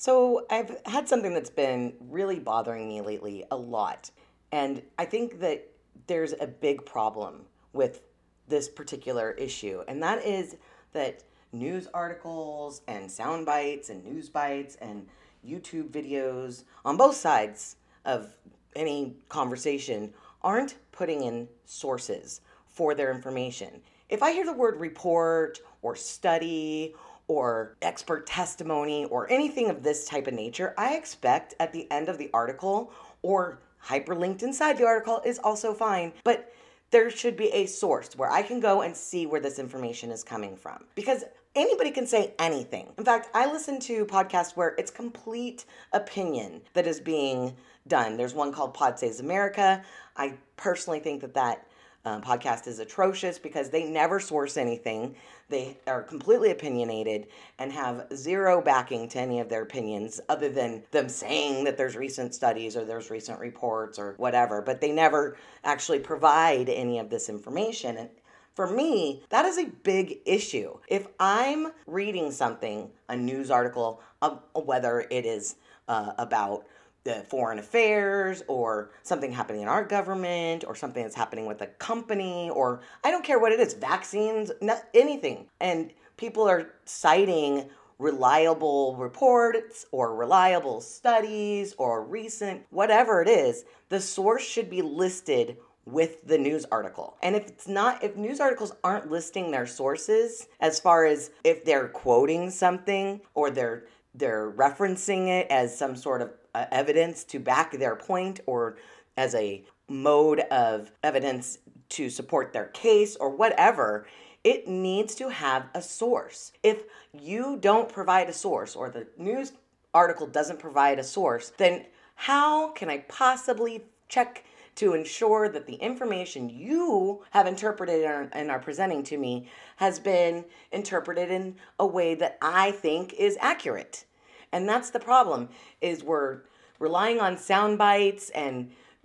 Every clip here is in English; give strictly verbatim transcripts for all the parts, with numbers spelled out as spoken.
So I've had something that's been really bothering me lately a lot. And I think that there's a big problem with this particular issue. And that is that news articles and sound bites and news bites and YouTube videos on both sides of any conversation aren't putting in sources for their information. If I hear the word report or study or expert testimony or anything of this type of nature, I expect at the end of the article, or hyperlinked inside the article is also fine, but there should be a source where I can go and see where this information is coming from. Because anybody can say anything. In fact, I listen to podcasts where it's complete opinion that is being done. There's one called Pod Save America. I personally think that that Um, podcast is atrocious because they never source anything. They are completely opinionated and have zero backing to any of their opinions other than them saying that there's recent studies or there's recent reports or whatever, but they never actually provide any of this information. And for me, that is a big issue. If I'm reading something, a news article, uh, whether it is uh, about the foreign affairs or something happening in our government or something that's happening with a company, or I don't care what it is, vaccines, not anything. And people are citing reliable reports or reliable studies or recent, whatever it is, the source should be listed with the news article. And if it's not, if news articles aren't listing their sources, as far as if they're quoting something or they're they're referencing it as some sort of Uh, evidence to back their point or as a mode of evidence to support their case or whatever, it needs to have a source. If you don't provide a source or the news article doesn't provide a source, then how can I possibly check to ensure that the information you have interpreted and are presenting to me has been interpreted in a way that I think is accurate? And that's the problem, is we're relying on sound bites and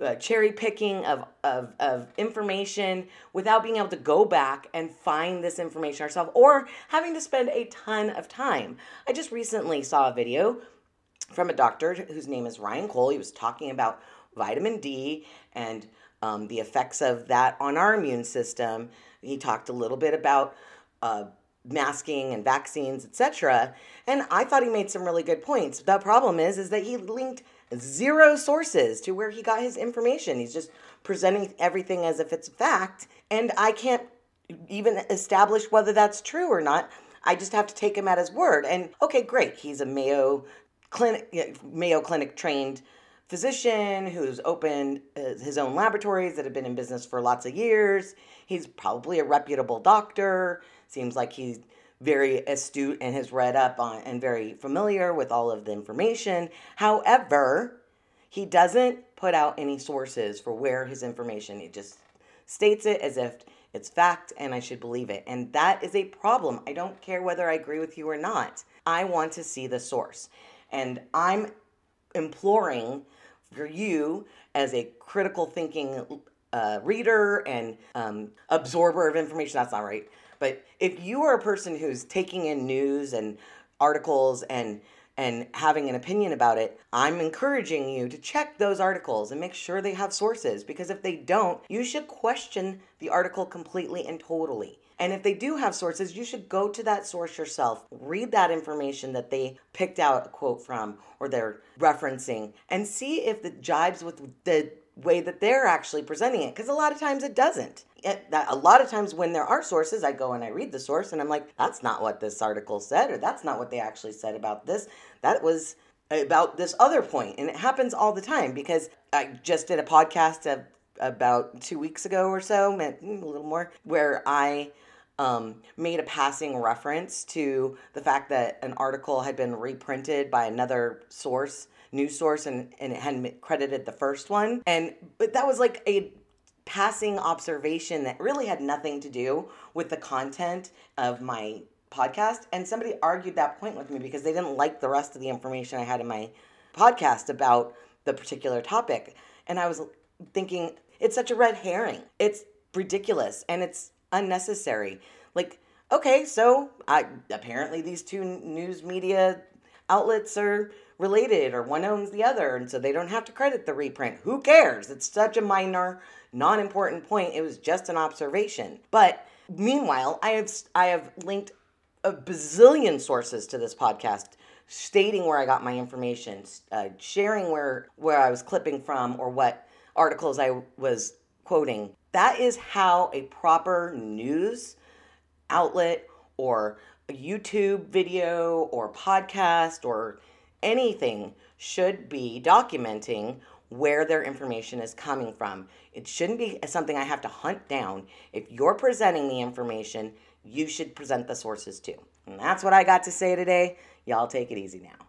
uh, cherry picking of, of, of information without being able to go back and find this information ourselves, or having to spend a ton of time. I just recently saw a video from a doctor whose name is Ryan Cole. He was talking about vitamin D and um, the effects of that on our immune system. He talked a little bit about uh, masking and vaccines, et cetera. And I thought he made some really good points. The problem is, is that he linked zero sources to where he got his information. He's just presenting everything as if it's a fact. And I can't even establish whether that's true or not. I just have to take him at his word. And okay, great. He's a Mayo Clinic, Mayo Clinic trained physician who's opened his own laboratories that have been in business for lots of years. He's probably a reputable doctor. Seems like he's very astute and has read up on and very familiar with all of the information. However, he doesn't put out any sources for where his information, he just states it as if it's fact and I should believe it. And that is a problem. I don't care whether I agree with you or not. I want to see the source. And I'm imploring for you as a critical thinking uh, reader and um, absorber of information. That's not right. But if you are a person who's taking in news and articles and and having an opinion about it, I'm encouraging you to check those articles and make sure they have sources. Because if they don't, you should question the article completely and totally. And if they do have sources, you should go to that source yourself, read that information that they picked out a quote from or they're referencing, and see if it jibes with the way that they're actually presenting it, because a lot of times it doesn't. It, that, a lot of times when there are sources, I go and I read the source and I'm like, that's not what this article said, or that's not what they actually said about this. That was about this other point. And it happens all the time, because I just did a podcast of, about two weeks ago or so, a little more, where I um, made a passing reference to the fact that an article had been reprinted by another source news source and, and it hadn't credited the first one. And but that was like a passing observation that really had nothing to do with the content of my podcast. And somebody argued that point with me because they didn't like the rest of the information I had in my podcast about the particular topic. And I was thinking, it's such a red herring. It's ridiculous and it's unnecessary. Like, okay, so I apparently these two news media outlets are related or one owns the other, and so they don't have to credit the reprint. Who cares? It's such a minor, non-important point. It was just an observation. But meanwhile, I have I have linked a bazillion sources to this podcast, stating where I got my information, uh, sharing where where I was clipping from or what articles I was quoting. That is how a proper news outlet or a YouTube video or podcast or anything should be documenting where their information is coming from. It shouldn't be something I have to hunt down. If you're presenting the information, you should present the sources too. And that's what I got to say today. Y'all take it easy now.